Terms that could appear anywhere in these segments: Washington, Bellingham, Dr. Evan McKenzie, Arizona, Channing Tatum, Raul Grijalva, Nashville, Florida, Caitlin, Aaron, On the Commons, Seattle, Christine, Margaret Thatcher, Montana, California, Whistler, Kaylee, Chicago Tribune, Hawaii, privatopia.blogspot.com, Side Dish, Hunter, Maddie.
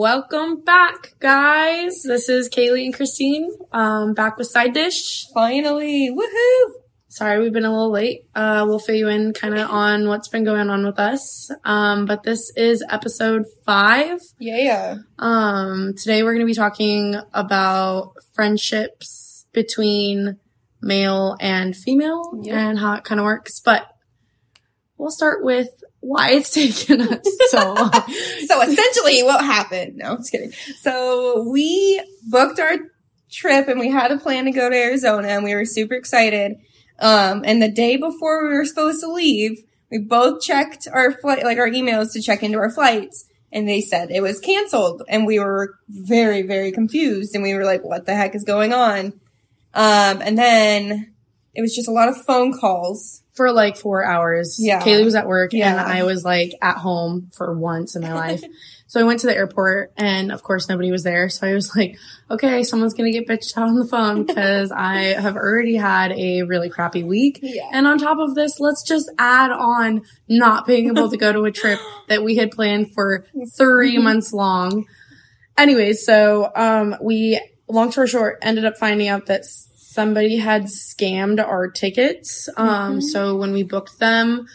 Welcome back, guys. This is Kaylee and Christine, back with Side Dish. Finally. Woohoo! Sorry, we've been a little late. We'll fill you in kind of on what's been going on with us. But this is episode 5. Yeah. Today we're going to be talking about friendships between male and female and how it kind of works. But we'll start with why it's taken us so long. So essentially what happened. No, I'm just kidding. So we booked our trip and we had a plan to go to Arizona and we were super excited. And the day before we were supposed to leave, we both checked our flight, like our emails to check into our flights, and they said it was canceled. And we were very, very confused. And we were like, what the heck is going on? And then it was just a lot of phone calls. For like 4 hours. Yeah. Kaylee was at work and I was like at home for once in my life. So I went to the airport and of course nobody was there. So I was like, okay, someone's going to get bitched out on the phone because I have already had a really crappy week. Yeah. And on top of this, let's just add on not being able to go to a trip that we had planned for 3 months long. Anyways, so we, long story short, ended up finding out that somebody had scammed our tickets. So when we booked them,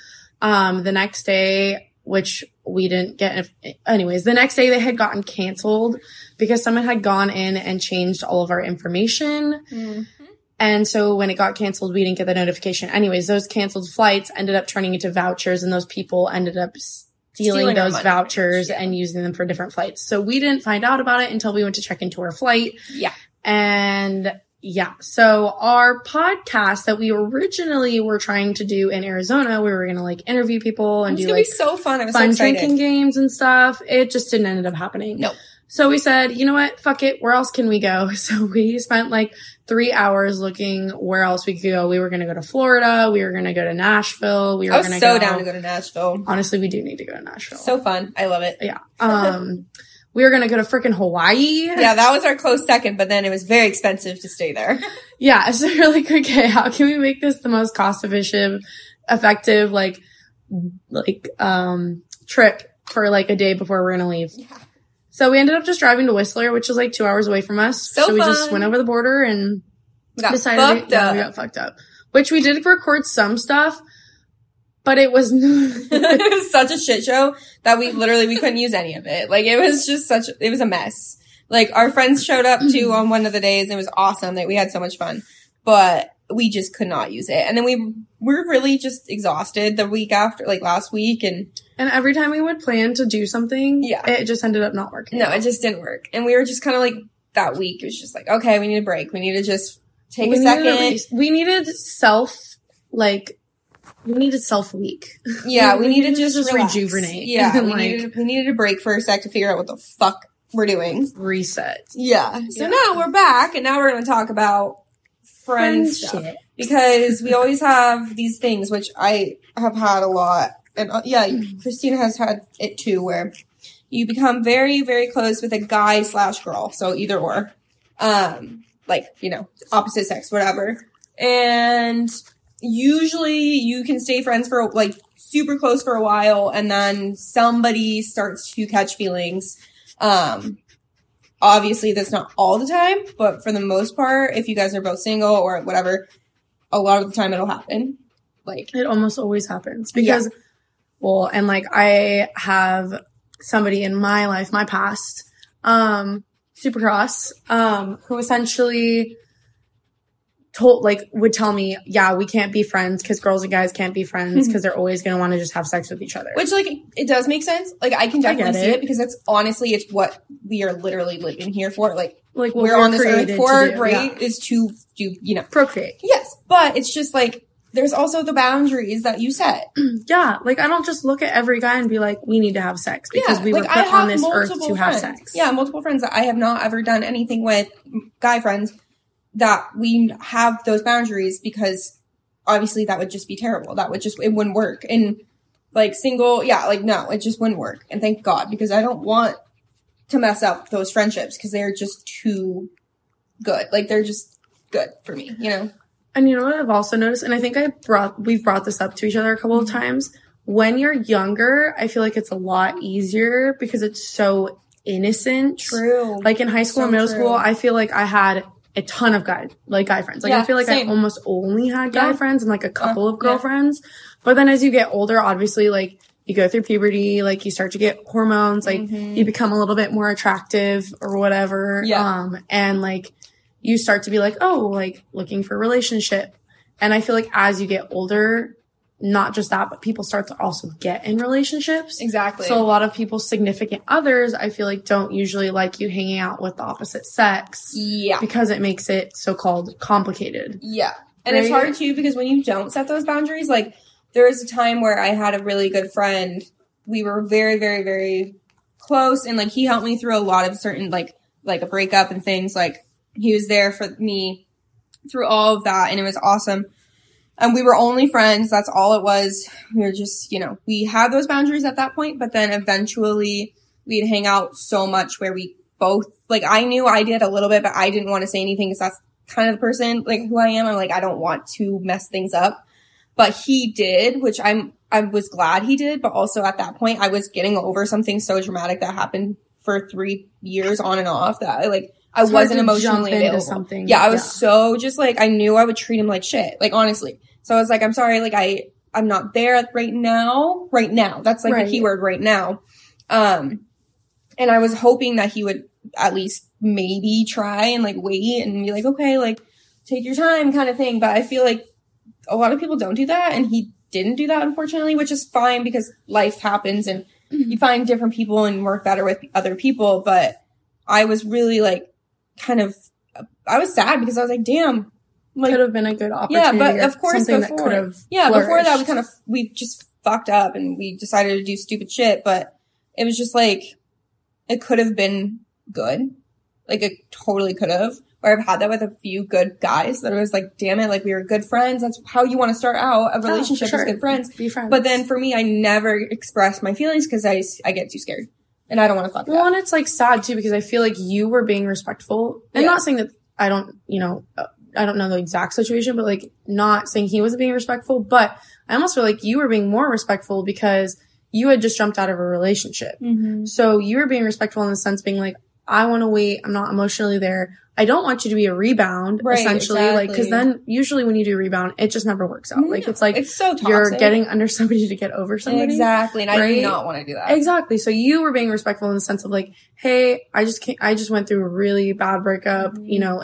the next day, which we didn't get, the next day they had gotten canceled because someone had gone in and changed all of our information. And so when it got canceled, we didn't get the notification. Anyways, those canceled flights ended up turning into vouchers and those people ended up stealing those vouchers and using them for different flights. So we didn't find out about it until we went to check into our flight. Yeah. So our podcast that we originally were trying to do in Arizona, we were going to like interview people and do like so fun drinking games and stuff. It just didn't end up happening. No. So we said, you know what? Fuck it. Where else can we go? So we spent like 3 hours looking where else we could go. We were going to go to Florida. We were going to go to Nashville. We were going to go. I was so down to go to Nashville. Honestly, we do need to go to Nashville. So fun. I love it. Yeah. We were going to go to frickin' Hawaii. Yeah, that was our close second, but then it was very expensive to stay there. Yeah, so we're like, okay, how can we make this the most cost-efficient, effective, trip for, like, a day before we're going to leave? Yeah. So we ended up just driving to Whistler, which is, like, 2 hours away from us. So we just went over the border and decided we got fucked up. Which we did record some stuff. But it was such a shit show that we couldn't use any of it. Like, it was just it was a mess. Like, our friends showed up, too, on one of the days. And it was awesome. That we had so much fun. But we just could not use it. And then we were really just exhausted the week after, like, last week. And every time we would plan to do something, it just ended up not working. No, it just didn't work. And we were just kind of, like, that week, it was just like, okay, we need a break. We need to just take a second. We needed we needed self week. Yeah, we needed to just rejuvenate. Yeah, and we needed a break for a sec to figure out what the fuck we're doing. Reset. Yeah. So now we're back, and now we're going to talk about friendship because we always have these things, which I have had a lot, and Christina has had it too, where you become very, very close with a guy / girl, so either or, opposite sex, whatever, and. Usually you can stay friends for like super close for a while and then somebody starts to catch feelings. Obviously that's not all the time, but for the most part, if you guys are both single or whatever, a lot of the time it'll happen. Like it almost always happens because, I have somebody in my life, my past, super cross, who essentially would tell me, yeah, we can't be friends because girls and guys can't be friends because they're always going to want to just have sex with each other. Which, it does make sense. Like, I can definitely see it because that's honestly, it's what we are literally living here for. Like we're on this earth for, right, is to do, procreate. Yes. But it's just, there's also the boundaries that you set. Yeah. I don't just look at every guy and be like, we need to have sex because we were put on this earth to have sex. Yeah, multiple friends that I have not ever done anything with, guy friends. That we have those boundaries because obviously that would just be terrible. That would it wouldn't work. And no, it just wouldn't work. And thank God, because I don't want to mess up those friendships because they're just too good. They're just good for me, And you know what I've also noticed, and I think we've brought this up to each other a couple of times. When you're younger, I feel like it's a lot easier because it's so innocent. True. Like in high school and middle school, I feel like I had a ton of guy friends. Like I feel like I almost only had guy friends and like a couple of girlfriends. Yeah. But then as you get older, obviously like you go through puberty, like you start to get hormones, like you become a little bit more attractive or whatever. Yeah. And like you start to be like, oh, like looking for a relationship. And I feel like as you get older, not just that, but people start to also get in relationships. Exactly. So a lot of people's significant others, I feel like, don't usually like you hanging out with the opposite sex. Yeah. Because it makes it so-called complicated. Yeah. And it's hard, too, because when you don't set those boundaries, like, there was a time where I had a really good friend. We were very, very, very close. And, like, he helped me through a lot of certain, like a breakup and things. Like, he was there for me through all of that. And it was awesome. And we were only friends. That's all it was. We were just, you know, we had those boundaries at that point. But then eventually we'd hang out so much where we both, like, I knew I did a little bit, but I didn't want to say anything because that's kind of the person, like, who I am. I'm like, I don't want to mess things up. But he did, which I was glad he did. But also at that point, I was getting over something so dramatic that happened for 3 years on and off that, like, I wasn't emotionally available. Something. Yeah, I was so just like, I knew I would treat him like shit, like, honestly. So I was like, I'm sorry, like, I'm not there right now. Right now. That's like the key word, right now. And I was hoping that he would at least maybe try and like wait and be like, okay, like, take your time kind of thing. But I feel like a lot of people don't do that. And he didn't do that, unfortunately, which is fine because life happens and you find different people and work better with other people. But I was really like, kind of, I was sad because I was like, damn, like, could have been a good opportunity. Yeah, but of course, before that, we just fucked up and we decided to do stupid shit. But it was just like, it could have been good. Like, it totally could have. Or I've had that with a few good guys that I was like, damn it, like, we were good friends. That's how you want to start out a relationship is good friends. Be friends. But then for me, I never expressed my feelings because I get too scared. And I don't want to fuck that. Well, and it's, like, sad, too, because I feel like you were being respectful. And not saying that I don't know the exact situation, but, like, not saying he wasn't being respectful. But I almost feel like you were being more respectful because you had just jumped out of a relationship. Mm-hmm. So you were being respectful in the sense being, like, I want to wait. I'm not emotionally there. I don't want you to be a rebound, essentially. Exactly. Like, because then usually when you do rebound, it just never works out. No, like, it's like it's so toxic. You're getting under somebody to get over somebody. Exactly. And I do not want to do that. Exactly. So you were being respectful in the sense of like, hey, I just went through a really bad breakup. Mm-hmm. You know,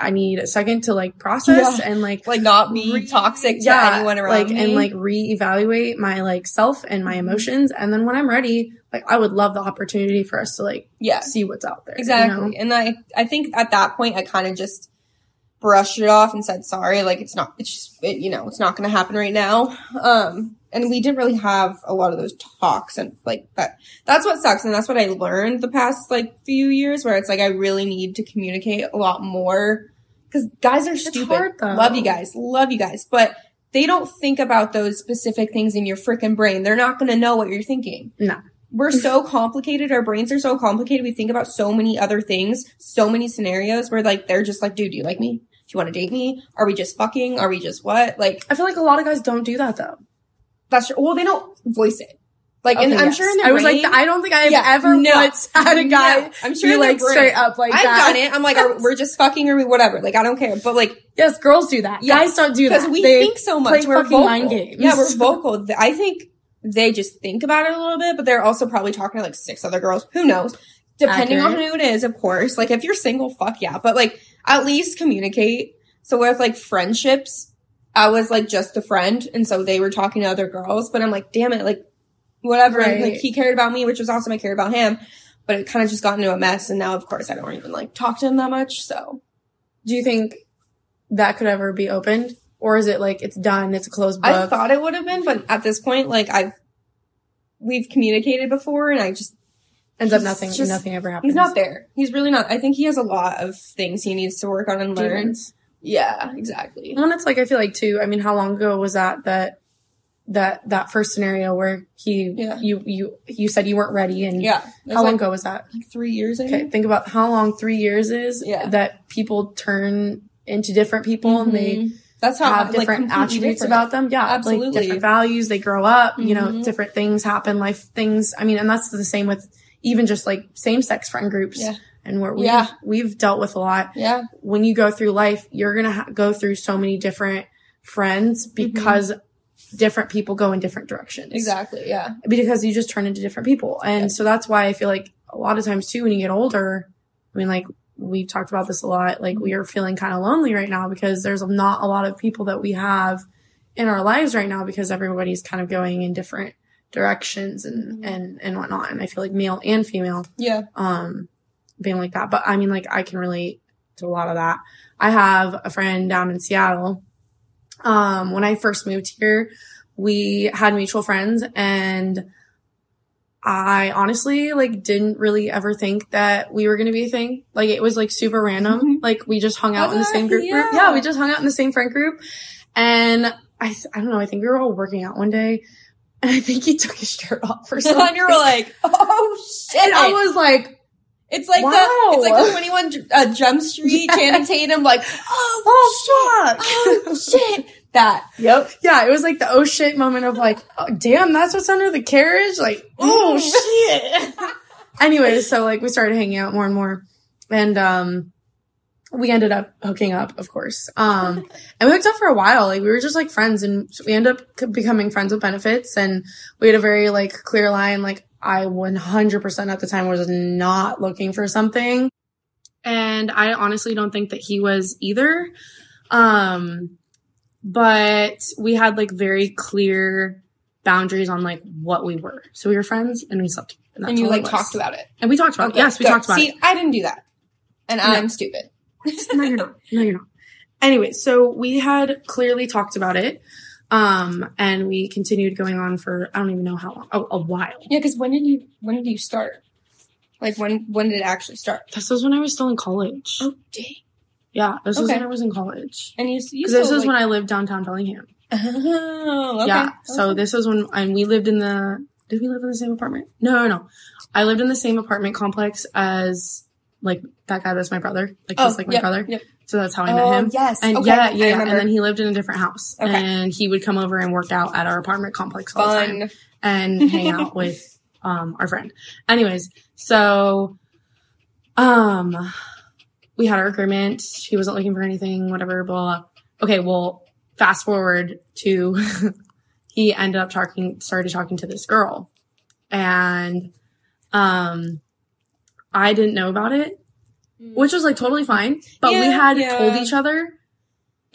I need a second to like process and like not be toxic to anyone around me. And like reevaluate my like self and my emotions. And then when I'm ready, like I would love the opportunity for us to like see what's out there. Exactly. You know? And I think at that point I kind of just brushed it off and said, sorry, like it's not going to happen right now. And we didn't really have a lot of those talks and like that. That's what sucks. And that's what I learned the past like few years where it's like, I really need to communicate a lot more because guys are stupid. It's hard, though. Love you guys. But they don't think about those specific things in your freaking brain. They're not going to know what you're thinking. No. We're so complicated. Our brains are so complicated. We think about so many other things, so many scenarios where like, they're just like, dude, do you like me? Do you want to date me? Are we just fucking? Are we just what? Like, I feel like a lot of guys don't do that though. That's true. Well, they don't voice it. Like, okay, and I'm sure in their brain. I was like, I don't think I've ever once had a guy I'm sure be like brain, straight up like that. I've done it. I'm like, we're just fucking or whatever. Like, I don't care. But like. Yes, girls do that. Yes, guys don't do that. Because we think so much. We're vocal. Mind games. Yeah, we're vocal. I think they just think about it a little bit, but they're also probably talking to like 6 other girls. Who knows? Depending on who it is, of course. Like, if you're single, fuck yeah. But like, at least communicate. So with like friendships. I was, like, just a friend, and so they were talking to other girls, but I'm like, damn it, like, whatever. Right. Like, he cared about me, which was awesome. I cared about him, but it kind of just got into a mess, and now, of course, I don't even, like, talk to him that much, so. Do you think that could ever be opened, or is it, like, it's done, it's a closed book? I thought it would have been, but at this point, like, we've communicated before, and I just. Ends up nothing ever happens. He's not there. He's really not. I think he has a lot of things he needs to work on and learn. Demons. Yeah, exactly. And it's like, I feel like too, I mean, how long ago was that first scenario where he, you said you weren't ready and how long ago was that? Like 3 years, I think. Okay, think about how long 3 years is that people turn into different people and they have different like, attributes about them. Yeah, absolutely. Like different values, they grow up, you know, different things happen, life things. I mean, and that's the same with even just like same-sex friend groups and where we've dealt with a lot. Yeah. When you go through life, you're going to go through so many different friends because different people go in different directions. Exactly. Yeah. Because you just turn into different people. And so that's why I feel like a lot of times too, when you get older, I mean, like we've talked about this a lot, like we are feeling kind of lonely right now because there's not a lot of people that we have in our lives right now because everybody's kind of going in different directions and whatnot. And I feel like male and female. Yeah. Being like that. But I mean, like I can relate to a lot of that. I have a friend down in Seattle. When I first moved here, we had mutual friends, and I honestly like didn't really ever think that we were going to be a thing. Like it was like super random. Like we just hung out in the same group. Yeah. We just hung out in the same friend group. And I don't know. I think we were all working out one day, and I think he took his shirt off or something. And you were like, oh shit. And I was like, it's like the 21 Jump Street, Channing Tatum, like, oh, shit. Oh, shit. That. Yep. Yeah, it was like the oh, shit moment of like, oh, damn, that's what's under the carriage? Like, oh, shit. Anyway, so like we started hanging out more and more. And we ended up hooking up, of course. And we hooked up for a while. Like we were just like friends, and we ended up becoming friends with benefits. And we had a very like clear line, like, I 100% at the time was not looking for something. And I honestly don't think that he was either. But we had like very clear boundaries on like what we were. So we were friends and we slept. And you like talked about it. And we talked about it. Yes, we talked about it. See, I didn't do that. And no. I'm stupid. No, you're not. No, you're not. Anyway, so we had clearly talked about it. And we continued going on for, I don't even know how long, a while. Yeah. Cause when did you start? Like when did it actually start? This was when I was still in college. Oh, dang. Yeah. This was when I was in college. And you still, this was like, when I lived downtown Bellingham. Oh, okay. Yeah. Okay. So this was when, and we lived in did we live in the same apartment? No. I lived in the same apartment complex as like that guy that's my brother. Like he's like my brother. Yep. So that's how I met him. Yes. And yeah. And then he lived in a different house. Okay. And he would come over and work out at our apartment complex all the time and hang out with our friend. Anyways, so we had our agreement. He wasn't looking for anything, whatever, blah, blah. Okay, well, fast forward to he ended up started talking to this girl. And I didn't know about it. Which was, like, totally fine. But we had told each other,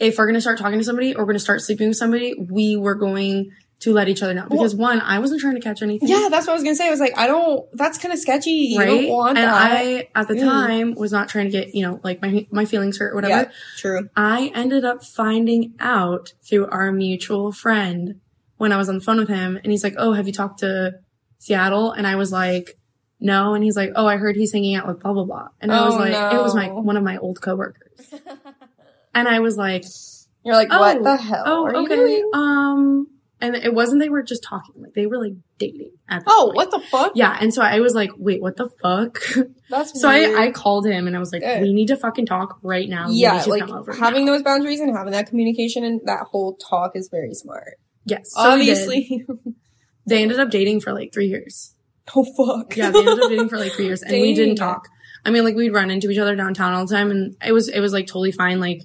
if we're going to start talking to somebody or we're going to start sleeping with somebody, we were going to let each other know. Because, one, I wasn't trying to catch anything. Yeah, that's what I was going to say. I was like, that's kind of sketchy. Right? You don't want that. And I, at the time, was not trying to get, you know, like, my feelings hurt or whatever. Yeah, true. I ended up finding out through our mutual friend when I was on the phone with him. And he's like, oh, have you talked to Seattle? And I was like... No. And he's like, oh, I heard he's hanging out with blah, blah, blah. And I was like, It was one of my old coworkers. And I was like, you're like, what the hell? Oh, are okay. You doing? And it wasn't, they were just talking. Like they were like dating at the point. What the fuck? Yeah. And so I was like, wait, what the fuck? That's so weird. I called him and I was like, we need to fucking talk right now. Yeah. Like having those boundaries and having that communication and that whole talk is very smart. Yes. Obviously. They ended up dating for like 3 years. Oh, fuck. Yeah, they ended up dating for, like, 3 years, and we didn't talk. I mean, like, we'd run into each other downtown all the time, and it was like, totally fine, like,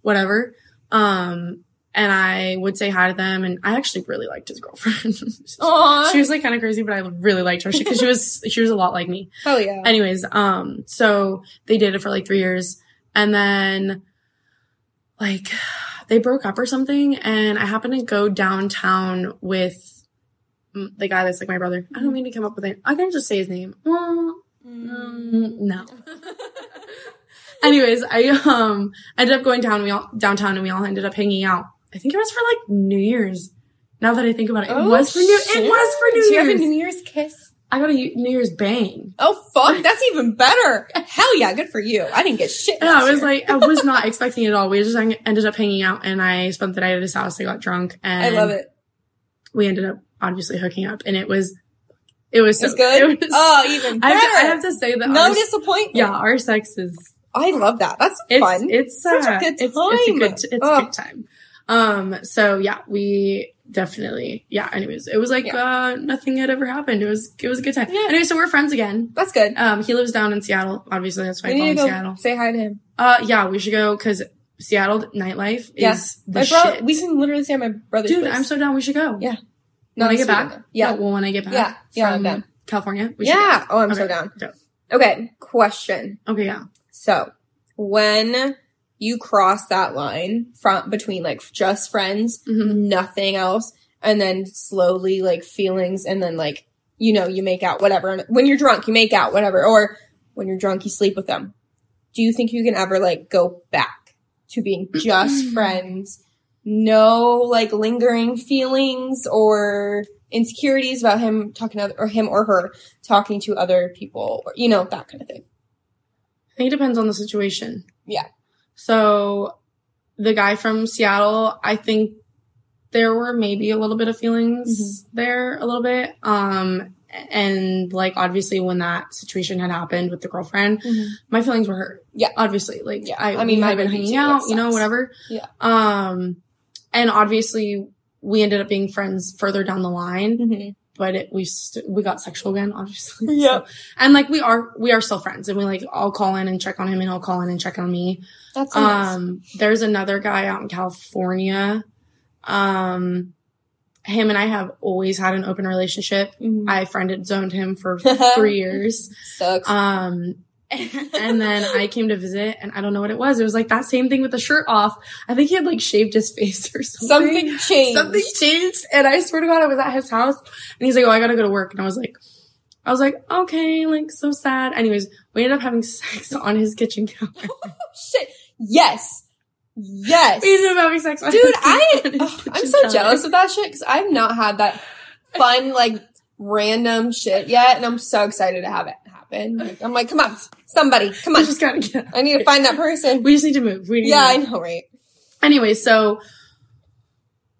whatever. And I would say hi to them, and I actually really liked his girlfriend. Aww. She was, like, kind of crazy, but I really liked her, because she was a lot like me. Oh, yeah. Anyways, so they dated for, like, 3 years, and then, like, they broke up or something, and I happened to go downtown with the guy that's like my brother. I don't mean to come up with it. I can just say his name. No. Anyways, I ended up going downtown and we all ended up hanging out. I think it was for like New Year's. Now that I think about it, it was for New Year's. Did you have a New Year's kiss? I got a New Year's bang. Oh, fuck. That's even better. Hell yeah. Good for you. I didn't get shit. Yeah, I was like, I was not expecting it at all. We just ended up hanging out and I spent the night at his house. I got drunk and I love it. We ended up obviously hooking up, and it was so good. It was, even better. I have to say that disappointment. Yeah, our sex is. I love that. That's fun. It's such a good time. It's a good time. So yeah, we Definitely. Yeah. Anyways, it was like nothing had ever happened. It was a good time. Yeah. Anyway, so we're friends again. That's good. He lives down in Seattle. Obviously, that's why I call him Seattle. Say hi to him. Yeah, we should go because Seattle nightlife is the shit. We can literally stay at my brother's place. I'm so down. We should go. Yeah. When I get back? Though. Yeah. Oh, well, when I get back from California? We should go. Oh, I'm so down. Yeah. Okay. Question. Okay. Yeah. So when you cross that line from between like just friends, nothing else, and then slowly like feelings, and then like, you know, you make out, whatever. And when you're drunk, you make out, whatever. Or when you're drunk, you sleep with them. Do you think you can ever like go back to being just friends? No, like lingering feelings or insecurities about him talking to or him or her talking to other people, or, you know, that kind of thing. I think it depends on the situation. Yeah. So the guy from Seattle, I think there were maybe a little bit of feelings there, a little bit. And like, obviously when that situation had happened with the girlfriend, my feelings were hurt. Yeah. Obviously. Like, I mean, I've been hanging out, you know, whatever. Yeah. And obviously we ended up being friends further down the line, but we got sexual again, obviously. Yeah. So, and like, we are still friends, and we like, I'll call in and check on him, and he'll call in and check on me. That's nice. There's another guy out in California. Him and I have always had an open relationship. I friended zoned him for 3 years. Sucks. And then I came to visit, and I don't know what it was. It was like that same thing with the shirt off. I think he had like shaved his face or something. Something changed. And I swear to God, I was at his house, and he's like, "Oh, I gotta go to work." And I was like, okay, like so sad. Anyways, we ended up having sex on his kitchen counter. Oh, shit. Yes. We ended up having sex on his kitchen counter. Dude, I'm so jealous of that shit, because I've not had that fun, like random shit yet. And I'm so excited to have it. I'm like, come on, somebody, come on. We just gotta get out. I need to find that person. We just need to move. I know, right? Anyway, so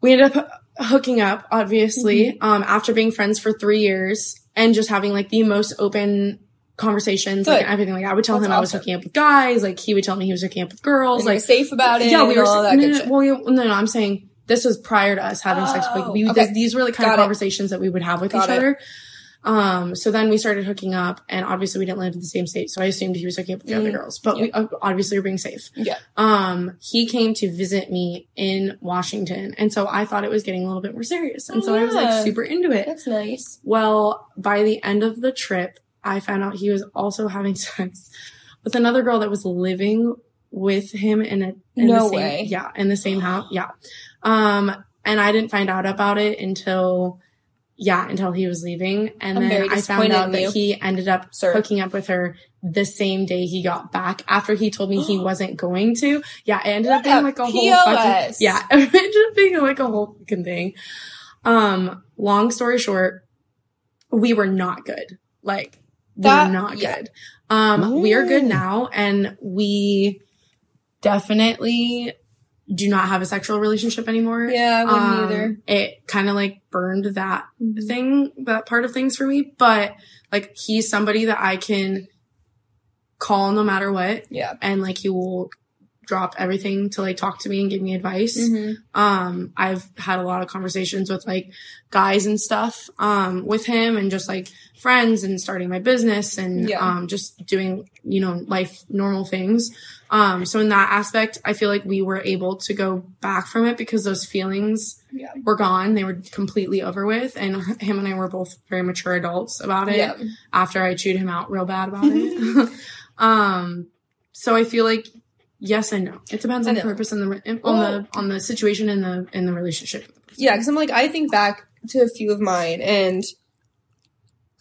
we ended up hooking up, obviously, after being friends for 3 years and just having like the most open conversations, like everything. Like I would tell him I was hooking up with guys, like he would tell me he was hooking up with girls, and like safe about it. Yeah, we were all that good shit. Well, I'm saying this was prior to us having sex. Like these were the kind of conversations that we would have with each other. So then we started hooking up, and obviously we didn't live in the same state. So I assumed he was hooking up with the other girls, but we obviously were being safe. Yeah. He came to visit me in Washington. And so I thought it was getting a little bit more serious. And so I was like super into it. That's nice. Well, by the end of the trip, I found out he was also having sex with another girl that was living with him in the same house. Yeah. And I didn't find out about it until he was leaving. And then I found out that he ended up hooking up with her the same day he got back, after he told me he wasn't going to. Yeah, it ended up being like a whole fucking... Yeah, it ended up being like a whole fucking thing. Long story short, we were not good. Like, we were not good. We are good now, and we definitely... do not have a sexual relationship anymore. Yeah, I wouldn't either. It kind of like burned that thing, that part of things for me. But like, he's somebody that I can call no matter what. Yeah. And like, he will drop everything to like talk to me and give me advice. I've had a lot of conversations with like guys and stuff, with him, and just like friends, and starting my business, and just doing, you know, life, normal things. So in that aspect, I feel like we were able to go back from it, because those feelings were gone. They were completely over with. And him and I were both very mature adults about it after I chewed him out real bad about it. So I feel like, yes and no. It depends on the purpose and on the situation and the relationship. Yeah, because I'm like, I think back to a few of mine, and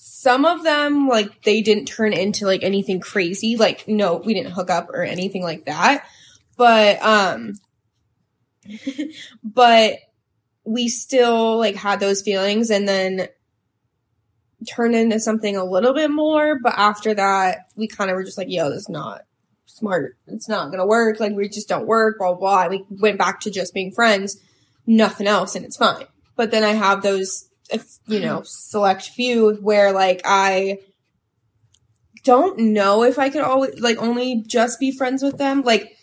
some of them, like, they didn't turn into like anything crazy. Like, no, we didn't hook up or anything like that. But but we still like had those feelings, and then turned into something a little bit more. But after that, we kind of were just like, yo, this is not smart. It's not gonna work. Like, we just don't work, blah, blah, blah. We went back to just being friends, nothing else, and it's fine. But then I have those, you know, select few where like, I don't know if I could always like only just be friends with them. Like,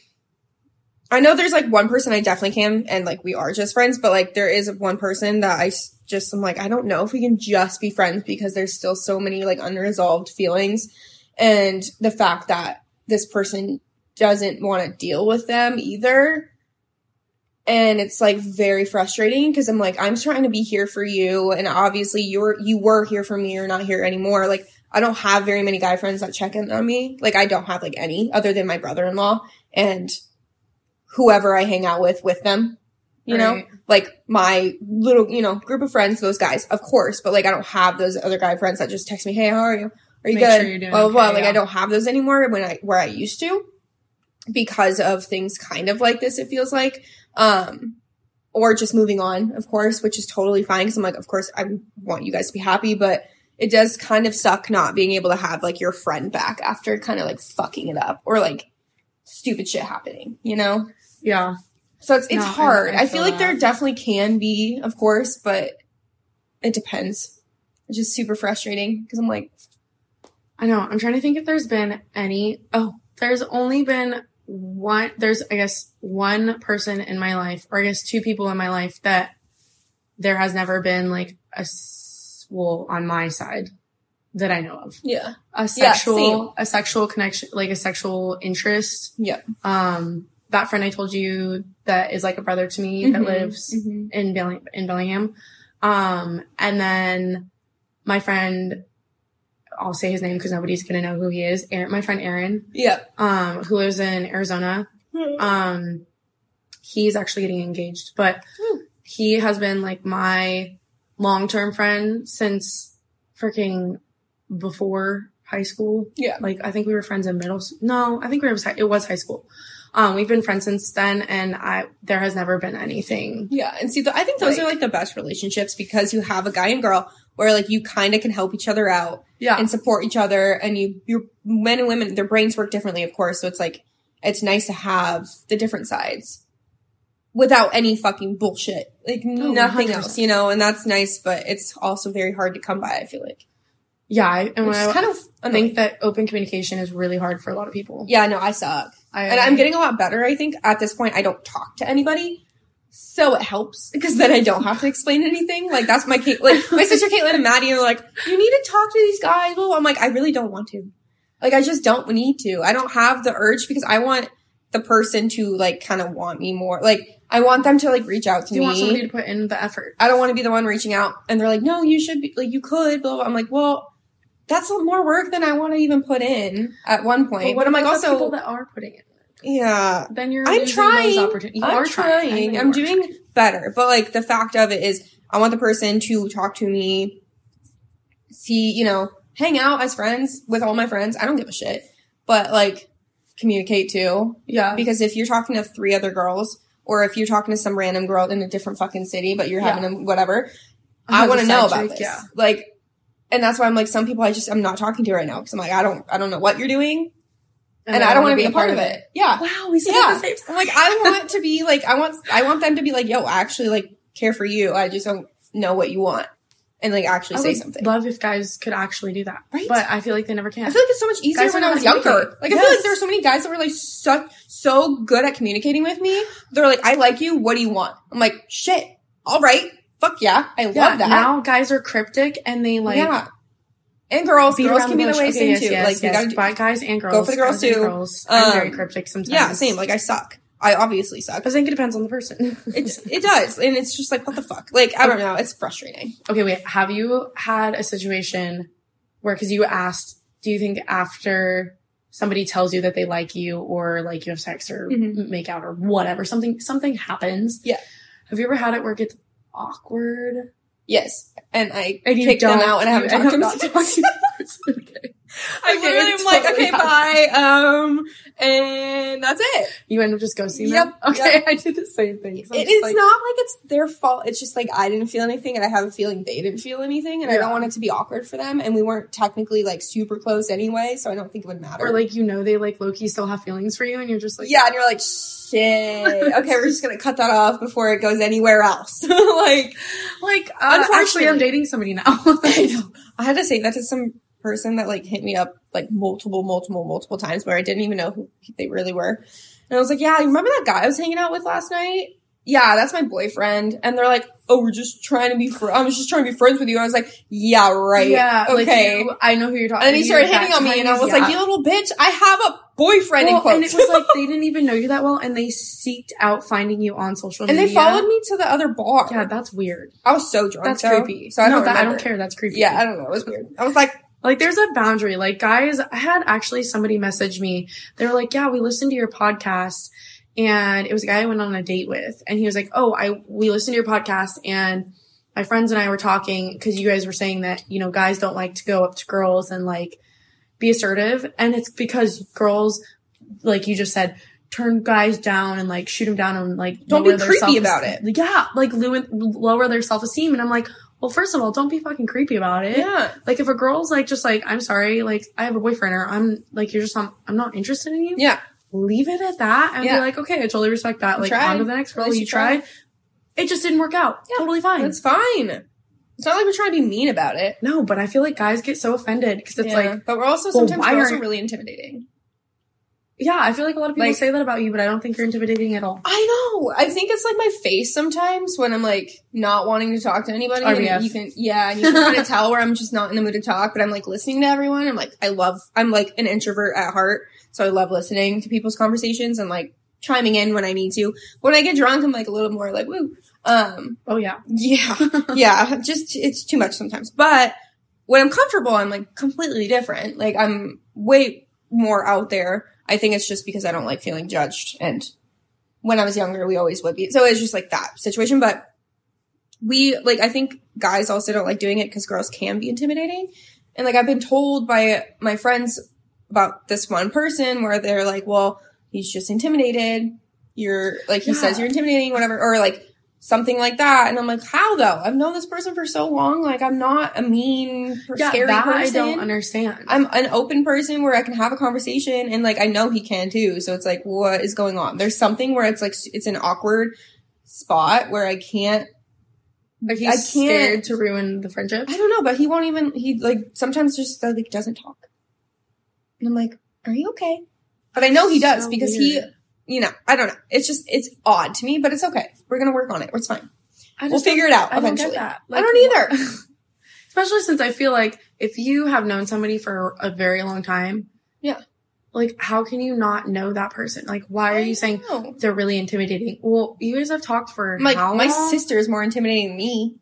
I know there's, like, one person I definitely can, and, like, we are just friends, but, like, there is one person that I just am, like, I don't know if we can just be friends because there's still so many, like, unresolved feelings, and the fact that this person doesn't want to deal with them either, and it's, like, very frustrating because I'm, like, I'm trying to be here for you, and obviously you were here for me, you're not here anymore, like, I don't have very many guy friends that check in on me, like, I don't have, like, any other than my brother-in-law, and whoever I hang out with them, you know, like my little, you know, group of friends, those guys, of course. But like, I don't have those other guy friends that just text me, hey, how are you? Are you good? Sure you're doing okay, like, yeah. I don't have those anymore where I used to because of things kind of like this, it feels like, or just moving on, of course, which is totally fine. Cause I'm like, of course I want you guys to be happy, but it does kind of suck not being able to have like your friend back after kind of like fucking it up or like stupid shit happening, you know? Yeah. So it's hard. I feel like there definitely can be, of course, but it depends. It's just super frustrating because I'm like, I know. I'm trying to think if there's been any. Oh, there's only been one. There's, I guess, one person in my life, or I guess two people in my life that there has never been like a, well, on my side that I know of. Yeah. A sexual connection, like a sexual interest. Yeah. That friend I told you that is like a brother to me, mm-hmm, that lives, mm-hmm, in Bellingham. And then my friend, I'll say his name because nobody's going to know who he is. My friend Aaron. Yeah. Who lives in Arizona. He's actually getting engaged, but he has been like my long-term friend since freaking before high school. Yeah. Like, I think we were friends in middle school. No, I think it was high school. We've been friends since then, and there has never been anything. Yeah, and see, I think those are, like, the best relationships because you have a guy and girl where, like, you kind of can help each other out, yeah, and support each other, and your men and women, their brains work differently, of course, so it's, like, it's nice to have the different sides without any fucking bullshit, like, nothing 100%. Else, you know, and that's nice, but it's also very hard to come by, I feel like. Yeah, I think that open communication is really hard for a lot of people. Yeah, no, I suck. And I'm getting a lot better, I think. At this point, I don't talk to anybody, so it helps because then I don't have to explain anything. Like, that's my sister Caitlin and Maddie are like, you need to talk to these guys. Well, I'm like, I really don't want to. Like, I just don't need to. I don't have the urge because I want the person to, like, kind of want me more. Like, I want them to, like, reach out to me. You want somebody to put in the effort. I don't want to be the one reaching out. And they're like, no, you should be. Like, you could. Blah, blah. I'm like, well, that's more work than I want to even put in at one point. Well, what am I also the people that are putting in? Yeah. Then you're trying. Those opportunities. I'm trying. I'm doing better. But like the fact of it is I want the person to talk to me, see, you know, hang out as friends with all my friends. I don't give a shit. But like communicate too. Yeah. Because if you're talking to three other girls or if you're talking to some random girl in a different fucking city but you're having them whatever, I want to know about this. Yeah. Like, and that's why I'm like, some people I'm not talking to right now. Cause I'm like, I don't know what you're doing. And I don't want to be a part of it. Yeah. Wow. We said the same time. I'm like, I want to be like, I want them to be like, yo, I actually like care for you. I just don't know what you want. And like actually say something. I would love if guys could actually do that. Right. But I feel like they never can. I feel like it's so much easier guys when I was younger. Like, I feel like there were so many guys that were like so good at communicating with me. They're like, I like you. What do you want? I'm like, shit. All right. Fuck yeah. I love that. Now guys are cryptic and they like... Yeah. And girls. Girls can be the way too. Yes, like, yes. By guys and girls. Go for the girls too. Girls. I'm very cryptic sometimes. Yeah, same. Like, I suck. I obviously suck. I think it depends on the person. It does. And it's just like, what the fuck? Like, I don't know. It's frustrating. Okay, wait. Have you had a situation where... Because you asked, do you think after somebody tells you that they like you or like you have sex or mm-hmm. make out or whatever, something happens. Yeah. Have you ever had it where it gets... awkward. Yes. And I kicked them out and I haven't talked to them since. Okay. I literally am like, okay, bye. And that's it. You end up just ghosting them? Yep. Okay. Yep. I did the same thing. It's like, not like it's their fault. It's just like I didn't feel anything and I have a feeling they didn't feel anything and I don't want it to be awkward for them. And we weren't technically like super close anyway, so I don't think it would matter. Or like, you know, they like low-key still have feelings for you and you're just like... Yeah, and you're like, shit. Okay, we're just going to cut that off before it goes anywhere else. Like, unfortunately, actually, I'm dating somebody now. I know. I had to say that to some person that like hit me up like multiple times where I didn't even know who they really were. And I was like, yeah, you remember that guy I was hanging out with last night? Yeah, that's my boyfriend. And they're like, oh, we're just trying to be friends with you. And I was like, yeah, right. Yeah, okay. Like, I know who you're talking about. And then he started hitting on me and I was like, you little bitch, I have a boyfriend in quotes. And it was like, they didn't even know you that well and they seeked out finding you on social media. And they followed me to the other bar. Yeah, that's weird. I was so drunk. That's creepy. So I don't care. That's creepy. Yeah, I don't know. It was weird. I was like... Like, there's a boundary. Like, guys, I had actually somebody message me. They were like, yeah, we listened to your podcast. And it was a guy I went on a date with. And he was like, oh, we listened to your podcast. And my friends and I were talking because you guys were saying that, you know, guys don't like to go up to girls and, like, be assertive. And it's because girls, like you just said, turn guys down and, like, shoot them down and, like, don't be creepy about it. Yeah, like, lower their self-esteem. And I'm like, well, first of all, don't be fucking creepy about it. Yeah. Like, if a girl's, like, just, like, I'm sorry, like, I have a boyfriend or I'm, like, you're just not, I'm not interested in you. Yeah. Leave it at that and be like, okay, I totally respect that. Like, on to the next girl. You tried. It just didn't work out. Yeah. Totally fine. That's fine. It's not like we're trying to be mean about it. No, but I feel like guys get so offended because it's like... But we're also sometimes girls are really intimidating. Yeah, I feel like a lot of people say that about you, but I don't think you're intimidating at all. I know. I think it's like my face sometimes when I'm like not wanting to talk to anybody. And you can kind of tell where I'm just not in the mood to talk, but I'm like listening to everyone. I'm like an introvert at heart, so I love listening to people's conversations and like chiming in when I need to. When I get drunk, I'm like a little more like, woo. Oh yeah. Yeah. Yeah. Just, it's too much sometimes. But when I'm comfortable, I'm like completely different. Like I'm way more out there. I think it's just because I don't like feeling judged. And when I was younger, we always would be. So it's just like that situation. But we like, I think guys also don't like doing it because girls can be intimidating. And like, I've been told by my friends about this one person where they're like, well, he's just intimidated. You're like, he says you're intimidating, whatever, or like something like that. And I'm like, how though? I've known this person for so long. Like, I'm not a mean or scary person. I don't understand. I'm an open person where I can have a conversation and like, I know he can too. So it's like, what is going on? There's something where it's like, it's an awkward spot where I can't. Like he's scared to ruin the friendship. I don't know, but he won't even, he like sometimes just like doesn't talk. And I'm like, are you okay? But I know he does because he, you know, I don't know. It's just, it's odd to me, but it's okay. We're going to work on it. It's fine. We'll figure it out eventually. I don't either. Especially since I feel like if you have known somebody for a very long time. Yeah. Like, how can you not know that person? Like, why are you saying they're really intimidating? Well, you guys have talked for how long? My sister is more intimidating than me.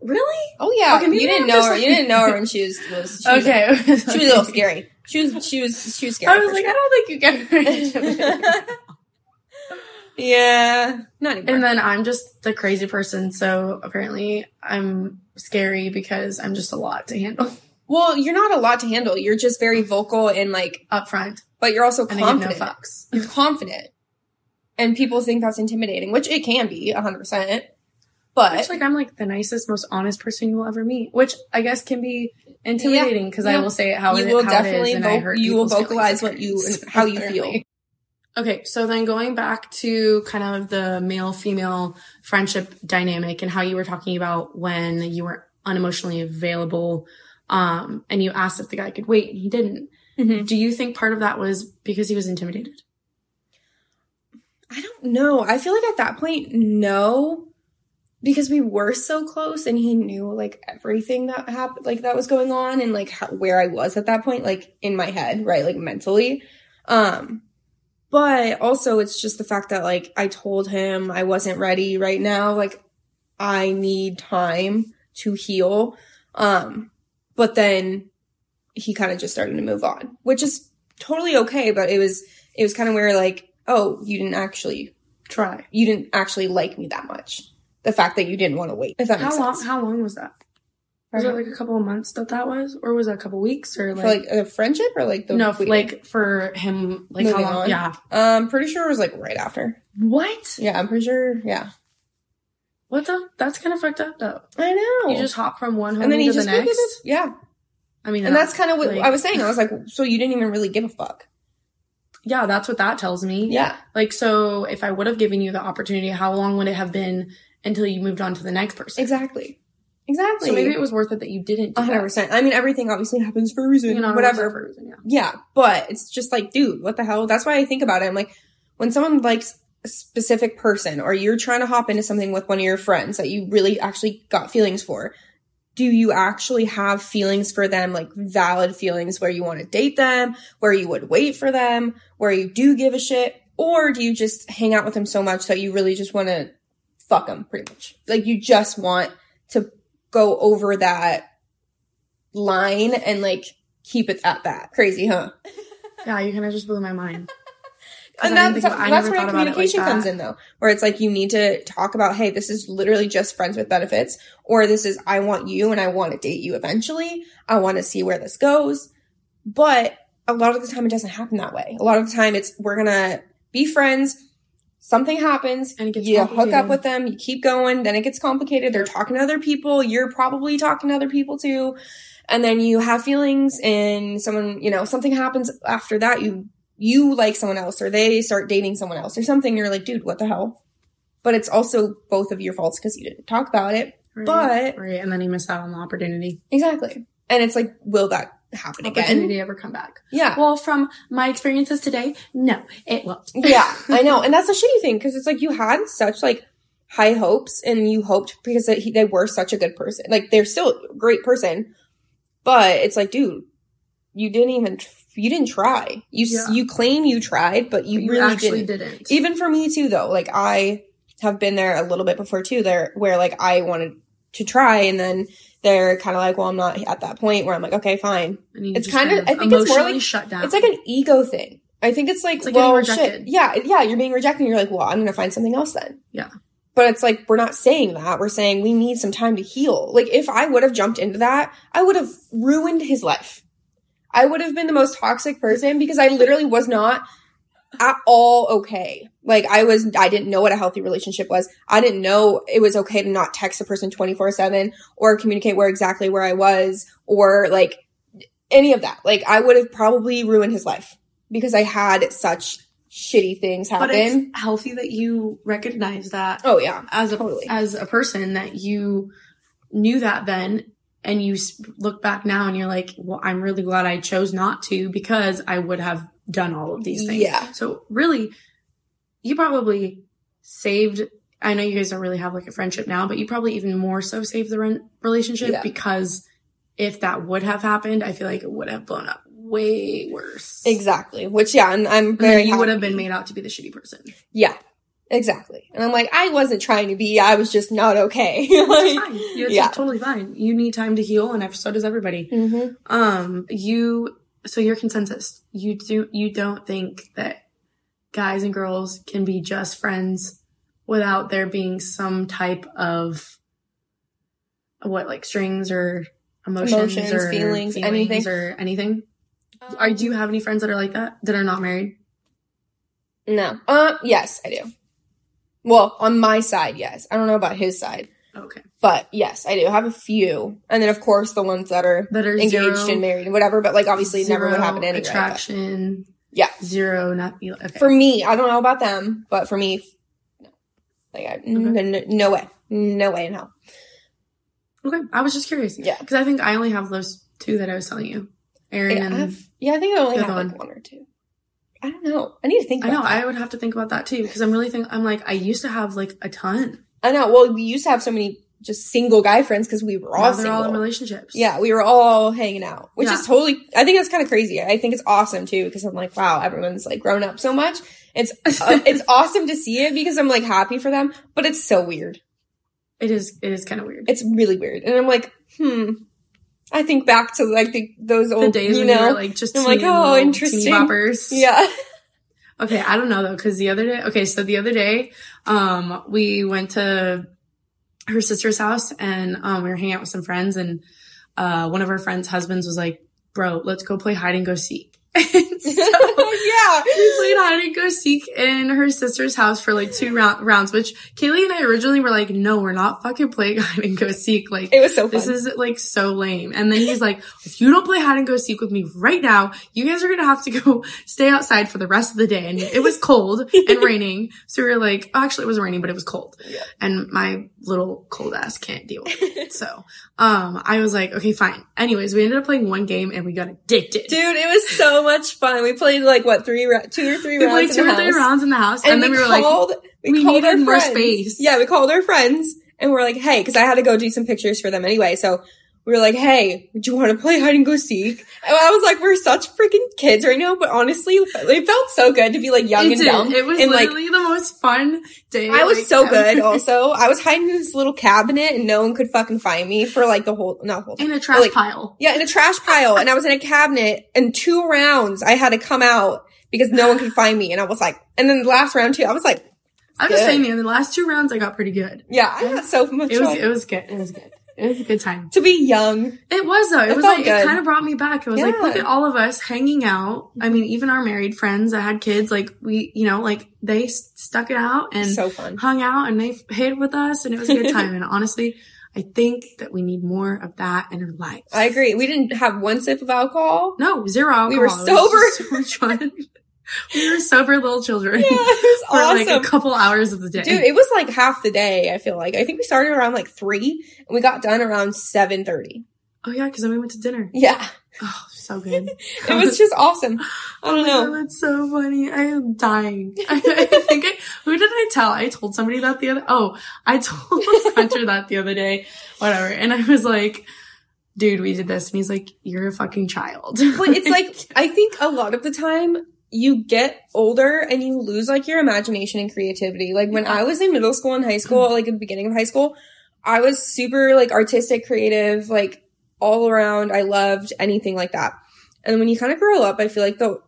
Really? Oh yeah. Okay, you didn't know her. You didn't know her when she was a little scary. She was scary. I was like, sure. I don't think you get her intimidated. Yeah. Not anymore. And then I'm just the crazy person, so apparently I'm scary because I'm just a lot to handle. Well, you're not a lot to handle. You're just very vocal and like upfront. But you're also confident. I give no fucks. You're confident. And people think that's intimidating, which it can be 100%. But which, like, I'm like the nicest, most honest person you will ever meet, which I guess can be intimidating because I will say how it is. You will definitely vocalize what you how you feel. Okay, so then going back to kind of the male-female friendship dynamic and how you were talking about when you were unemotionally available, and you asked if the guy could wait and he didn't. Mm-hmm. Do you think part of that was because he was intimidated? I don't know. I feel like at that point, no. Because we were so close and he knew like everything that happened, like that was going on and like where I was at that point, like in my head, right? Like mentally. But also it's just the fact that like I told him I wasn't ready right now. Like I need time to heal. But then he kind of just started to move on, which is totally okay. But it was kind of where like, oh, you didn't actually try. You didn't actually like me that much. The fact that you didn't want to wait. If that makes sense. How long was that? Was it like a couple of months that was? Or was it a couple of weeks? Or like... For like a friendship or like the... No, like for him, like how long? On. Yeah. I'm pretty sure it was like right after. What? Yeah, I'm pretty sure. Yeah. What the? That's kind of fucked up though. I know. You just hop from one home to the next. Yeah. I mean... And that's kind of what I was saying. I was like, so you didn't even really give a fuck. Yeah, that's what that tells me. Yeah. Like, so if I would have given you the opportunity, how long would it have been... until you moved on to the next person. Exactly. Exactly. So maybe it was worth it that you didn't do 100%. That. I mean, everything obviously happens for a reason. You know, whatever. For a reason, yeah. Yeah. But it's just like, dude, what the hell? That's why I think about it. I'm like, when someone likes a specific person or you're trying to hop into something with one of your friends that you really actually got feelings for, do you actually have feelings for them, like valid feelings where you want to date them, where you would wait for them, where you do give a shit? Or do you just hang out with them so much that you really just want to fuck them pretty much? Like you just want to go over that line and like keep it at that. Crazy, huh? Yeah, you kind of just blew my mind. And that's where communication comes in though, where it's like you need to talk about, hey, this is literally just friends with benefits, or this is I want you and I want to date you eventually. I want to see where this goes. But a lot of the time it doesn't happen that way. A lot of the time it's we're going to be friends. Something happens, and it gets you hook up with them, you keep going, then it gets complicated. They're talking to other people. You're probably talking to other people too. And then you have feelings and someone, you know, something happens after that. You like someone else or they start dating someone else or something. You're like, dude, what the hell? But it's also both of your faults because you didn't talk about it. Right, but right. And then you miss out on the opportunity. Exactly. And it's like, will that happen again? Opportunity ever come back? Yeah. Well, from my experiences today, no, it won't. Yeah, I know. And that's a shitty thing because it's like you had such like high hopes and you hoped because they were such a good person. Like they're still a great person, but it's like, dude, you didn't try. You claim you tried, but you really didn't. Even for me too, though. Like I have been there a little bit before too, there where like I wanted to try and then they're kind of like, well, I'm not at that point where I'm like, okay, fine. It's kind of I think it's more like shut down. It's like an ego thing. I think it's like well, shit. Yeah, you're being rejected. And you're like, well, I'm going to find something else then. Yeah. But it's like, we're not saying that. We're saying we need some time to heal. Like if I would have jumped into that, I would have ruined his life. I would have been the most toxic person because I literally was not at all okay. Like I didn't know what a healthy relationship was. I didn't know it was okay to not text a person 24/7 or communicate exactly where I was or like any of that. Like I would have probably ruined his life because I had such shitty things happen. But it's healthy that you recognize that. Oh yeah, as a person that you knew that then. And you look back now and you're like, well, I'm really glad I chose not to because I would have done all of these things. Yeah. So really, you probably saved – I know you guys don't really have like a friendship now, but you probably even more so saved the relationship because if that would have happened, I feel like it would have blown up way worse. Exactly. Which, yeah, I'm very happy. You would have been made out to be the shitty person. Yeah. Exactly. And I'm like, I wasn't trying to be. I was just not okay. Like, fine. It's totally fine. You need time to heal, and so does everybody. Mm-hmm. So your consensus, you don't think that guys and girls can be just friends without there being some type of, what, like strings or emotions or feelings anything? Do you have any friends that are like that are not married? No. Yes, I do. Well, on my side, yes. I don't know about his side. Okay. But yes, I do have a few. And then, of course, the ones that are engaged and married and whatever. But, like, obviously never would happen anyway. Attraction. Yeah. Zero. Not okay. For me, I don't know about them. But for me, no. Like, no way. No way in hell. Okay. I was just curious. Yeah. Because I think I only have those two that I was telling you. Aaron and I think I only have like one or two. I don't know. I need to think about that. I know. I would have to think about that too because I'm like, I used to have like a ton. I know. Well, we used to have so many just single guy friends because we were all single. They're all in relationships. Yeah. We were all hanging out, which is totally, I think that's kind of crazy. I think it's awesome too because I'm like, wow, everyone's like grown up so much. It's awesome to see it because I'm like happy for them, but it's so weird. It is kind of weird. It's really weird. And I'm like, I think back to like those old days, you know, when you were, like just I'm like, oh, interesting. Boppers. Yeah. Okay. I don't know though. Cause the other day, we went to her sister's house and, we were hanging out with some friends and, one of her friend's husbands was like, bro, let's go play hide and go seek. And so, yeah. He's played hide and go seek in her sister's house for like 2 rounds, which Kaylee and I originally were like, no, we're not fucking playing hide and go seek. Like, it was so fun. This is like so lame. And then he's like, if you don't play hide and go seek with me right now, you guys are going to have to go stay outside for the rest of the day. And it was cold and raining. So we were like, oh, actually it wasn't raining, but it was cold. Yeah. And my little cold ass can't deal with it. So, I was like, okay, fine. Anyways, we ended up playing one game and we got addicted. Dude, it was so much fun. We played like what, two or three rounds in the house. And then we called our more friends. Space. Yeah, we called our friends and we're like, hey, because I had to go do some pictures for them anyway. So we were like, hey, do you want to play hide and go seek? And I was like, we're such freaking kids right now. But honestly, it felt so good to be like young and dumb. It was literally the most fun day. I was so good also. I was hiding in this little cabinet and no one could fucking find me for like the whole, not whole. In a trash pile. Yeah, in a trash pile. And I was in a cabinet and 2 rounds I had to come out because no one could find me. And I was like, and then the last round too, I was like, I'm just saying, man, the last 2 rounds I got pretty good. Yeah, I got so much fun. It was good. It was a good time. To be young. It was, though. It was like, good. It kind of brought me back. It was like, look at all of us hanging out. I mean, even our married friends that had kids, like, we, you know, like, they stuck it out and so fun. Hung out and they hid with us. And it was a good time. And honestly, I think that we need more of that in our life. I agree. We didn't have one sip of alcohol. No, 0 alcohol. We were sober. It was so much fun. We were sober little children. Yeah, it was for awesome. Like a couple hours of the day. Dude, it was like half the day, I feel like. I think we started around like 3 and we got done around 7:30. Oh yeah, because then we went to dinner. Yeah. Oh, so good. It was just awesome. I don't know. God, that's so funny. I am dying. I think who did I tell? I told somebody that I told Hunter that the other day. Whatever. And I was like, dude, we did this. And he's like, you're a fucking child. Well, it's like, I think a lot of the time, you get older and you lose like your imagination and creativity. Like when I was in middle school and high school, like at the beginning of high school, I was super like artistic, creative, like all around. I loved anything like that. And when you kind of grow up, I feel like the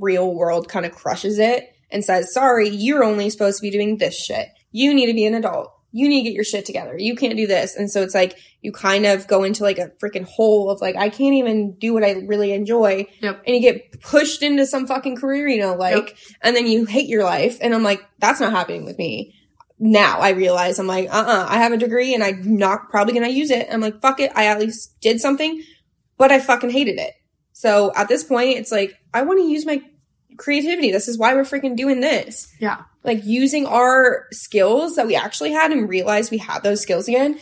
real world kind of crushes it and says, sorry, you're only supposed to be doing this shit. You need to be an adult. You need to get your shit together. You can't do this. And so it's like you kind of go into like a freaking hole of like, I can't even do what I really enjoy. Yep. And you get pushed into some fucking career, you know, like, yep. And then you hate your life. And I'm like, that's not happening with me. Now I realize I'm like, I have a degree and I'm not probably going to use it. I'm like, fuck it. I at least did something, but I fucking hated it. So at this point, it's like, I want to use my creativity. This is why we're freaking doing this. Yeah. Like using our skills that we actually had and realize we have those skills again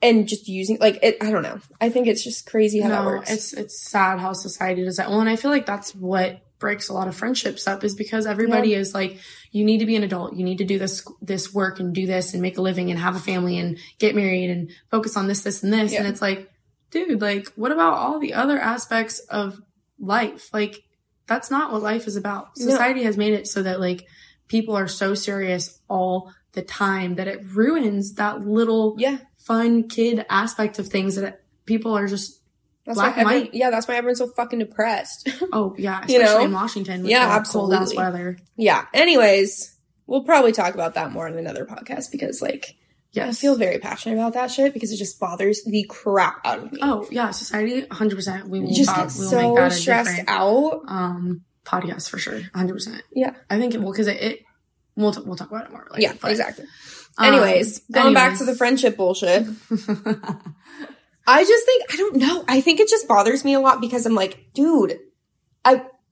and just using like it. I don't know. I think it's just crazy how that works. It's sad how society does that. Well, and I feel like that's what breaks a lot of friendships up is because everybody is like, you need to be an adult. You need to do this work and do this and make a living and have a family and get married and focus on this, this, and this. Yeah. And it's like, dude, like what about all the other aspects of life? Like that's not what life is about. Society has made it so that like, people are so serious all the time that it ruins that little fun kid aspect of things that people are just black and white. Yeah, that's why everyone's so fucking depressed. Oh, yeah. Especially in Washington. With absolutely. Cold-ass weather. Yeah. Anyways, we'll probably talk about that more in another podcast because, like, I feel very passionate about that shit because it just bothers the crap out of me. Oh, yeah. Society, 100%. We will just get so stressed out. Podcast for sure, 100%. Yeah, I think it will because we'll talk about it more. Like, exactly. Anyways, going back to the friendship bullshit, I just think I don't know. I think it just bothers me a lot because I'm like, dude,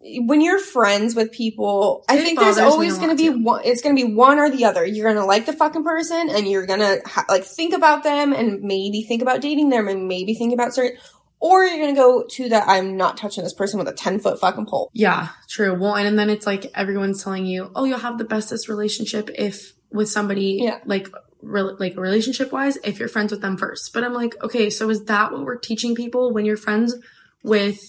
when you're friends with people, I think there's always going to be one. It's going to be one or the other. You're going to like the fucking person, and you're going to like think about them, and maybe think about dating them, and maybe think about certain. Or you're going to go to that I'm not touching this person with a 10-foot fucking pole. Yeah, true. Well, and then it's like everyone's telling you, oh, you'll have the bestest relationship if with somebody, like relationship-wise, if you're friends with them first. But I'm like, okay, so is that what we're teaching people when you're friends with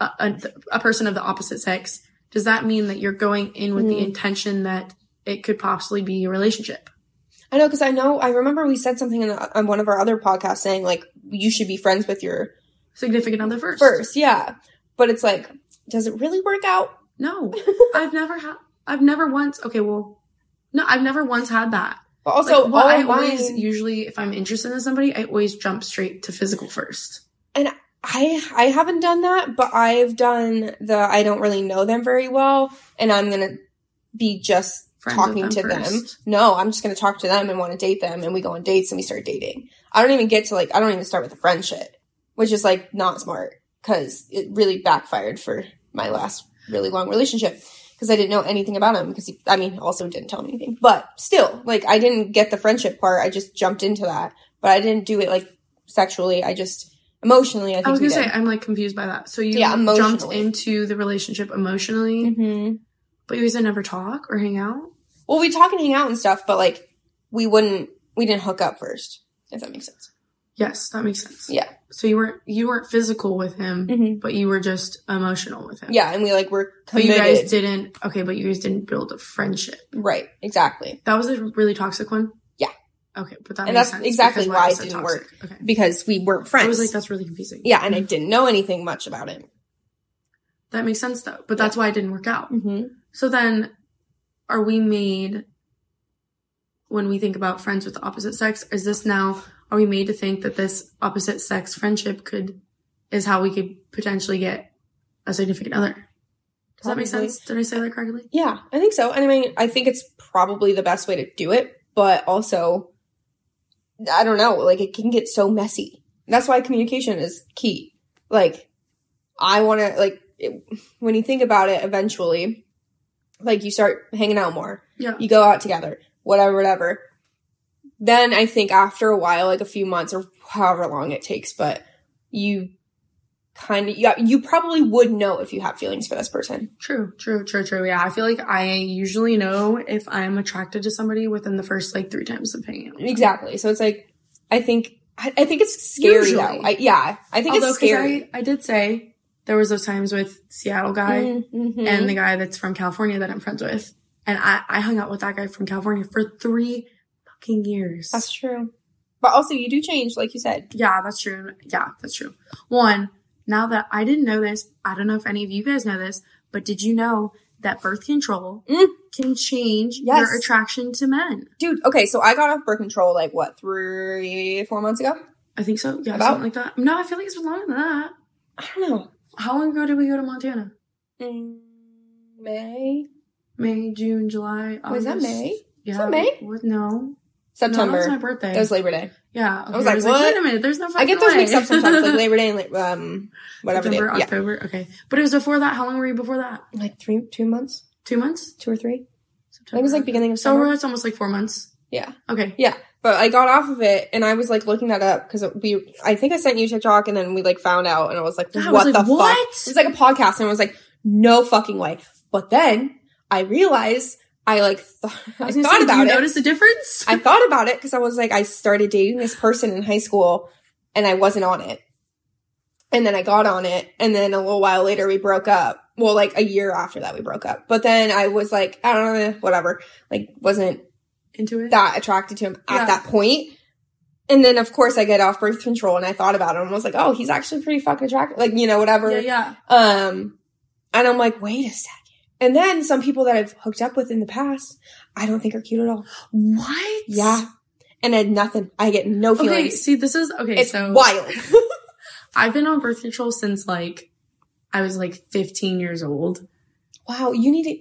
a person of the opposite sex? Does that mean that you're going in with the intention that it could possibly be a relationship? I know, because I remember we said something on one of our other podcasts saying, like, you should be friends with your significant other first. First, yeah. But it's like, does it really work out? No. I've never once had that. But also, like, I always, usually, if I'm interested in somebody, I always jump straight to physical first. And I haven't done that, but I've done the I don't really know them very well, and I'm going to be just friends talking to them. No, I'm just going to talk to them and want to date them, and we go on dates and we start dating. I don't even start with a friendship, which is, not smart because it really backfired for my last really long relationship because I didn't know anything about him because he also didn't tell me anything. But still, I didn't get the friendship part. I just jumped into that, but I didn't do it, sexually. I just... emotionally, I think I was going to say, I'm, confused by that. So you jumped into the relationship emotionally, mm-hmm. but you guys never talk or hang out? Well, we talk and hang out and stuff, but, we didn't hook up first, if that makes sense. Yes, that makes sense. Yeah. So you weren't physical with him, mm-hmm. but you were just emotional with him. Yeah, and we, were committed. But you guys didn't... Okay, but you guys didn't build a friendship. Right, exactly. That was a really toxic one? Okay, but that's exactly why it didn't work. Okay. Because we weren't friends. I was that's really confusing. Yeah, and I didn't know anything much about it. That makes sense, though. But that's why it didn't work out. Mm-hmm. So then, are we made, when we think about friends with the opposite sex, are we made to think that this opposite sex friendship is how we could potentially get a significant other? Does that make sense? Did I say that correctly? Yeah, I think so. And I think it's probably the best way to do it, but also... I don't know. It can get so messy. That's why communication is key. I want to, when you think about it, eventually, you start hanging out more. Yeah. You go out together, whatever. Then I think after a while, a few months or however long it takes, but you kind of, you probably would know if you have feelings for this person. True. Yeah. I feel I usually know if I'm attracted to somebody within the first 3 times of hanging out. Exactly. So it's I think it's scary usually. Though. It's scary. I did say there was those times with Seattle guy mm-hmm. and the guy that's from California that I'm friends with. And I hung out with that guy from California for 3 fucking years. That's true. But also you do change, like you said. Yeah, that's true. One, now that I didn't know this, I don't know if any of you guys know this, but did you know that birth control can change your attraction to men? Dude, okay, so I got off birth control, 3-4 months ago? I think so, yeah, about? Something like that. No, I feel like it's been longer than that. I don't know. How long ago did we go to Montana? May, June, July, August. Was that May? Yeah. Was that May? No. September. No, that was my birthday. That was Labor Day. Yeah. Okay. I was like, wait a minute. There's no fucking I get those mixed up sometimes, Labor Day and, whatever September, day. October. Yeah. Okay. But it was before that. How long were you before that? 2 months. 2 months? 2 or 3. September. It was, beginning of summer. So it's almost, 4 months. Yeah. Okay. Yeah. But I got off of it, and I was, looking that up, because I think I sent you TikTok, and then we, found out, and I was like, what the fuck? It was, a podcast, and I was like, no fucking way. But then I realized... I thought about it. You notice the difference? I thought about it because I was I started dating this person in high school and I wasn't on it. And then I got on it. And then a little while later we broke up. Well, a year after that we broke up. But then I was I don't know, whatever. Wasn't into it that attracted to him at that point. And then, of course, I get off birth control and I thought about him and was oh, he's actually pretty fucking attractive. Whatever. Yeah. And I'm wait a second. And then some people that I've hooked up with in the past, I don't think are cute at all. What? Yeah. And I had nothing. I get no feelings. Okay, see, this is... Okay, it's so... wild. I've been on birth control since, I was, 15 years old. Wow, you need to...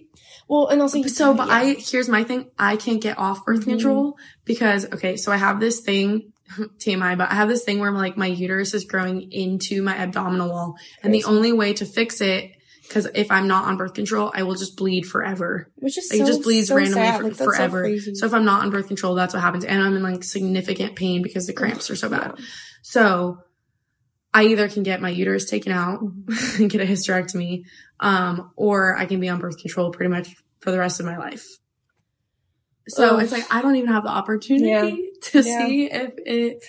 Well, and also... So, but here's my thing. I can't get off birth control because... Okay, so I have this thing... TMI, but I have this thing where, my uterus is growing into my abdominal wall. And the only way to fix it... Because if I'm not on birth control, I will just bleed forever. Which is it just bleeds randomly forever. So if I'm not on birth control, that's what happens. And I'm in significant pain because the cramps are so bad. Yeah. So I either can get my uterus taken out and get a hysterectomy, or I can be on birth control pretty much for the rest of my life. So it's I don't even have the opportunity to see if it.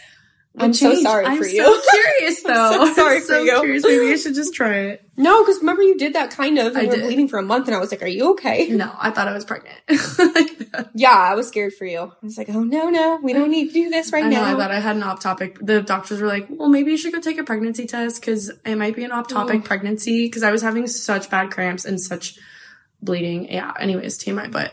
I'm so sorry for you. I'm so curious, though. I'm so sorry for you. I'm so curious. Maybe I should just try it. No, because remember you did that kind of. I did. You were bleeding for a month, and I was like, are you okay? No, I thought I was pregnant. Yeah, I was scared for you. I was like, oh, no. We don't need to do this right now. I know, I thought I had an off-topic. The doctors were like, well, maybe you should go take a pregnancy test because it might be an off-topic pregnancy because I was having such bad cramps and such bleeding. Yeah, anyways, TMI. But,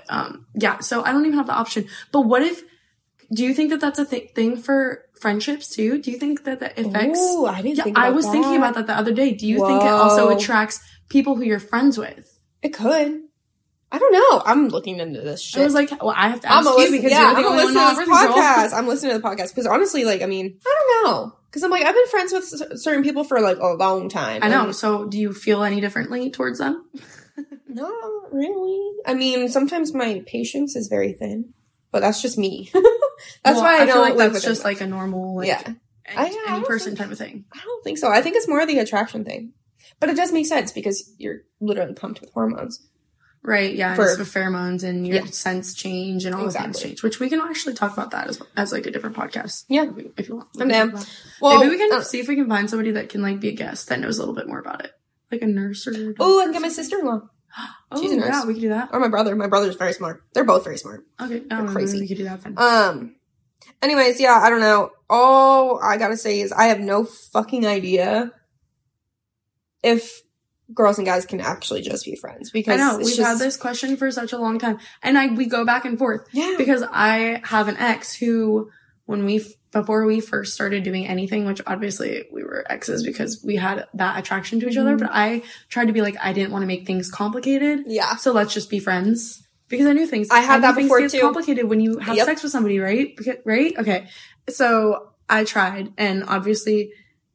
so I don't even have the option. But what if – do you think that that's a thing for – friendships too? Do you think that that affects? Ooh, I didn't think about that. I was thinking about that the other day. Do you think it also attracts people who you're friends with? It could. I don't know. I'm looking into this shit. I was like, well, I have to ask you because you're the only one on this podcast. I'm listening to the podcast because honestly, like, I mean, I don't know. Because I'm like, I've been friends with certain people for like a long time. I know. So do you feel any differently towards them? Not really. I mean, sometimes my patience is very thin, but that's just me. Why I don't like that's just like a normal, like, any person type of thing. I don't think so. I think it's more of the attraction thing, but it does make sense because you're literally pumped with hormones. Right, yeah, and it's pheromones and your scents change and all the things change, which we can actually talk about that as like a different podcast. Yeah, if you want. Well, maybe we can see if we can find somebody that can like be a guest that knows a little bit more about it, like a nurse or. Oh, I can get my sister-in-law. She's a nurse. Yeah, we can do that. Or my brother. My brother's very smart. They're both very smart. Okay, they're crazy. We could do that then. Anyways, yeah, I don't know. All I gotta say is I have no fucking idea if girls and guys can actually just be friends, because I know we've had this question for such a long time, and we go back and forth. Yeah, because I have an ex who, when before we first started doing anything, which obviously we were exes because we had that attraction to each other, but I tried to be like, I didn't want to make things complicated. Yeah, so let's just be friends, because I knew things. I had that before too. Complicated when you have sex with somebody, right? Right? Okay, so I tried, and obviously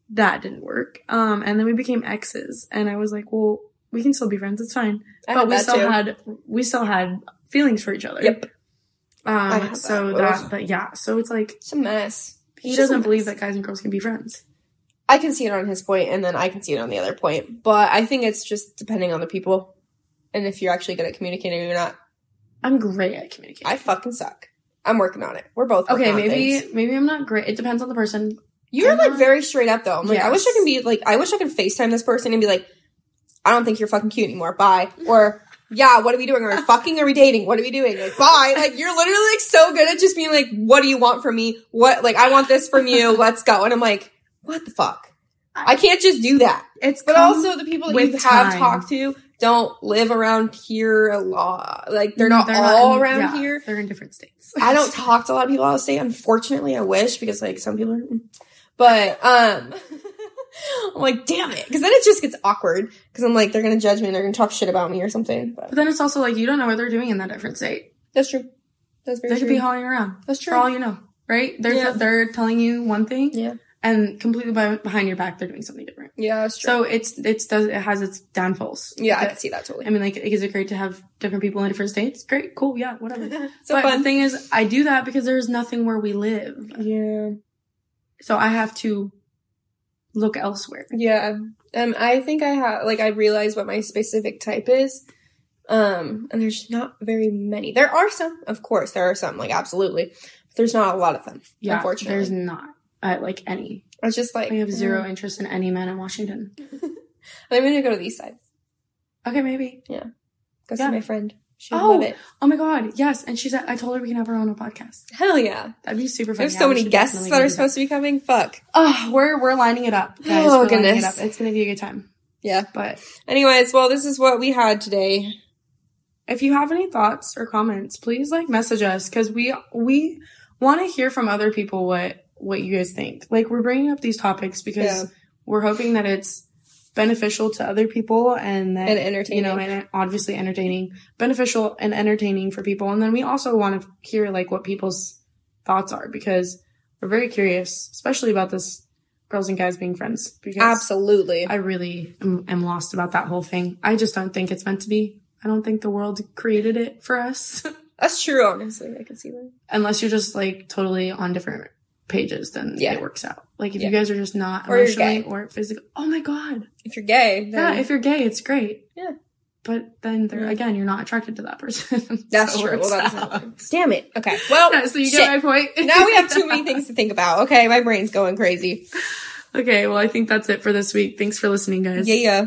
that didn't work. And then we became exes, and I was like, well, we can still be friends. It's fine. But we still had feelings for each other. Yep. So it's like, it's a mess. He doesn't believe that guys and girls can be friends. I can see it on his point, and then I can see it on the other point, but I think it's just depending on the people and if you're actually good at communicating or not. I'm great at communicating. I fucking suck. I'm working on it. We're both working on things. Maybe I'm not great. It depends on the person. You're, like, very straight up, though. I'm like, yes. I wish I could FaceTime this person and be like, I don't think you're fucking cute anymore. Bye. Or, yeah, what are we doing? Are we fucking? Are we dating? What are we doing? Like, bye. Like, you're literally, like, so good at just being like, what do you want from me? What, like, I want this from you. Let's go. And I'm like, what the fuck? I can't just do that. But also the people that you have talked to don't live around here a lot. Like, they're not all around here. They're in different states. I don't talk to a lot of people out of state. Unfortunately, I wish, because, like, some people are... But, I'm like, damn it. Because then it just gets awkward. Because I'm like, they're going to judge me and they're going to talk shit about me or something. But then it's also like, you don't know what they're doing in that different state. That's true. That's very true. They could be hauling around. That's true. For all you know, right? They're telling you one thing. Yeah. And completely behind your back, they're doing something different. Yeah, that's true. So it has its downfalls. Yeah, I can see that totally. I mean, like, is it great to have different people in different states? Great, cool, yeah, whatever. The thing is, I do that because there's nothing where we live. Yeah. So I have to look elsewhere. Yeah. I think I realize what my specific type is. And there's not very many. There are some. Of course, there are some. Like, absolutely. But there's not a lot of them, yeah, unfortunately. There's not, like, any. I was just like... I have zero interest in any men in Washington. I'm going to go to the east side. Okay, maybe. Yeah. Go see my friend. She would love it. Oh my God. Yes. And she said, I told her we can have our own podcast. Hell yeah. That'd be super fun. There's so many guests that are supposed to be coming. Fuck. Oh, we're lining it up, guys. Oh, goodness. It's going to be a good time. Yeah. But anyways, well, this is what we had today. If you have any thoughts or comments, please like message us, because we want to hear from other people what you guys think. Like, we're bringing up these topics because we're hoping that it's beneficial to other people and entertaining, you know, and obviously entertaining, beneficial and entertaining for people. And then we also want to hear like what people's thoughts are, because we're very curious, especially about this girls and guys being friends. Because absolutely, I really am lost about that whole thing. I just don't think it's meant to be. I don't think the world created it for us. That's true. Honestly, I can see that. Unless you're just like totally on different pages, then it works out. Like, if you guys are just not emotionally or physical. Oh my God. If you're gay. Then... Yeah, if you're gay, it's great. Yeah. But then, again, you're not attracted to that person. That's true. Well, that's damn it. Okay. Well, so you get my point. Now we have too many things to think about. Okay. My brain's going crazy. Okay. Well, I think that's it for this week. Thanks for listening, guys. Yeah.